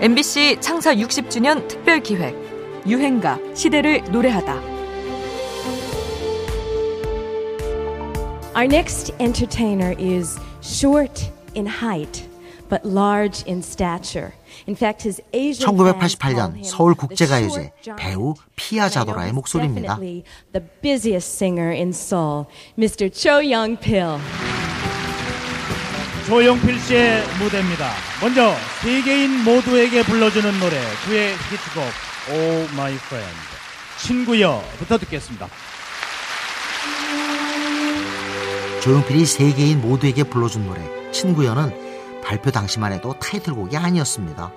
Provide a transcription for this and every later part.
MBC 창사 60주년 특별기획 유행가 시대를 노래하다. Our next entertainer is short in height but large in stature. In fact, his Asian 1988년 서울 국제가요제 배우 피아 자도라의 목소리입니다. The busiest singer in Seoul, Mr. Cho Young Pil. 조용필 씨의 무대입니다. 먼저 세계인 모두에게 불러주는 노래 그의 히트곡 Oh My Friend, 친구여부터 듣겠습니다. 조용필이 세계인 모두에게 불러준 노래 친구여는 발표 당시만 해도 타이틀곡이 아니었습니다.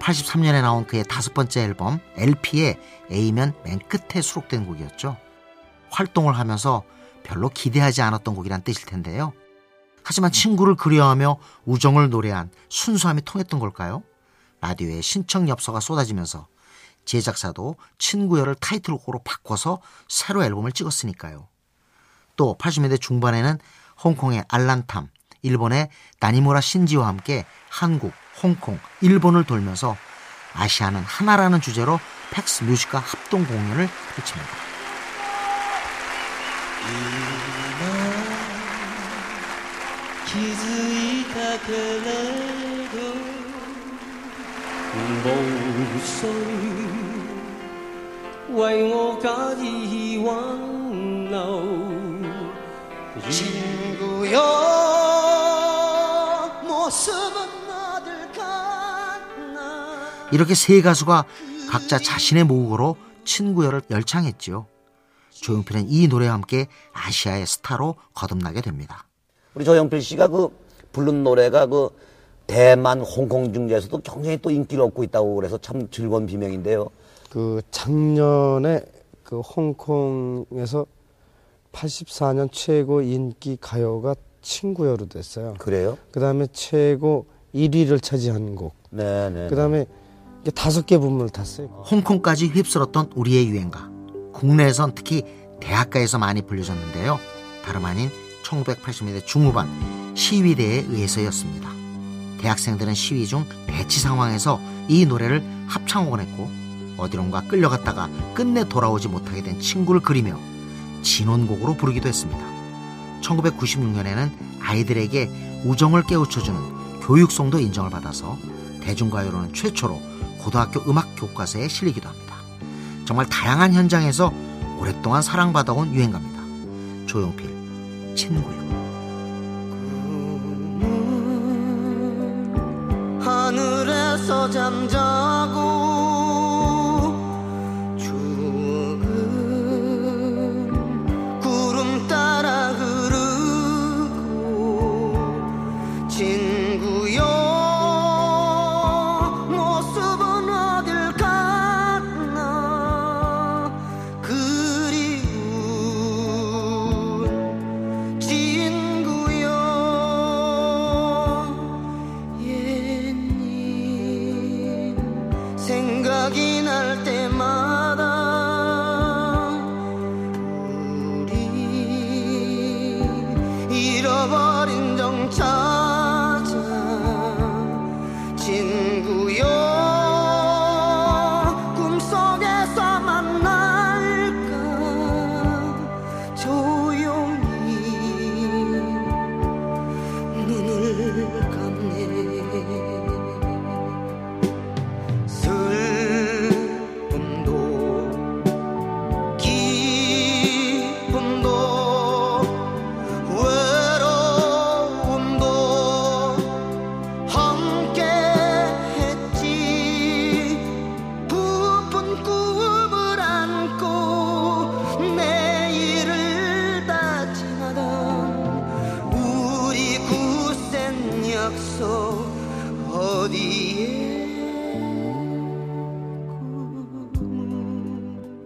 83년에 나온 그의 5번째 앨범 LP의 A면 맨 끝에 수록된 곡이었죠. 활동을 하면서 별로 기대하지 않았던 곡이란 뜻일 텐데요. 하지만 친구를 그리워하며 우정을 노래한 순수함이 통했던 걸까요? 라디오에 신청 엽서가 쏟아지면서 제작사도 친구여를 타이틀곡으로 바꿔서 새로 앨범을 찍었으니까요. 또 80년대 중반에는 홍콩의 알란탐, 일본의 나니무라 신지와 함께 한국, 홍콩, 일본을 돌면서 아시아는 하나라는 주제로 팩스 뮤직과 합동 공연을 펼칩니다. 이렇게 세 가수가 각자 자신의 모국어로 친구여를 열창했지요. 조용필은 이 노래와 함께 아시아의 스타로 거듭나게 됩니다. 우리 조용필 씨가 부른 노래가 대만, 홍콩 중에서도 굉장히 또 인기를 얻고 있다고 그래서 참 즐거운 비명인데요. 작년에 홍콩에서 84년 최고 인기 가요가 친구여로 됐어요. 그래요? 그다음에 최고 1위를 차지한 곡. 네. 그다음에 5개 부문을 탔어요. 홍콩까지 휩쓸었던 우리의 유행가. 국내에선 특히 대학가에서 많이 불려졌는데요. 다름 아닌 1980년대 중후반 시위대에 의해서였습니다. 대학생들은 시위 중 배치 상황에서 이 노래를 합창곡을 했고 어디론가 끌려갔다가 끝내 돌아오지 못하게 된 친구를 그리며 진혼곡으로 부르기도 했습니다. 1996년에는 아이들에게 우정을 깨우쳐주는 교육송도 인정을 받아서 대중가요로는 최초로 고등학교 음악 교과서에 실리기도 합니다. 정말 다양한 현장에서 오랫동안 사랑받아온 유행가입니다. 조용필 친구요. 꿈은 하늘에서 잠자고 추억은 구름 따라 흐르고 친구요 모습은 어딜 갔나 그리운 친구요 옛날 생각이 날 때마다 우리 잃어버린 정 찾아 친구요 꿈속에서 만날까 조용히 눈을 감네 슬픔도 기쁨도 외로움도 함께 했지 부푼 꿈을 안고 내일을 다짐하던 우리 굳센 약속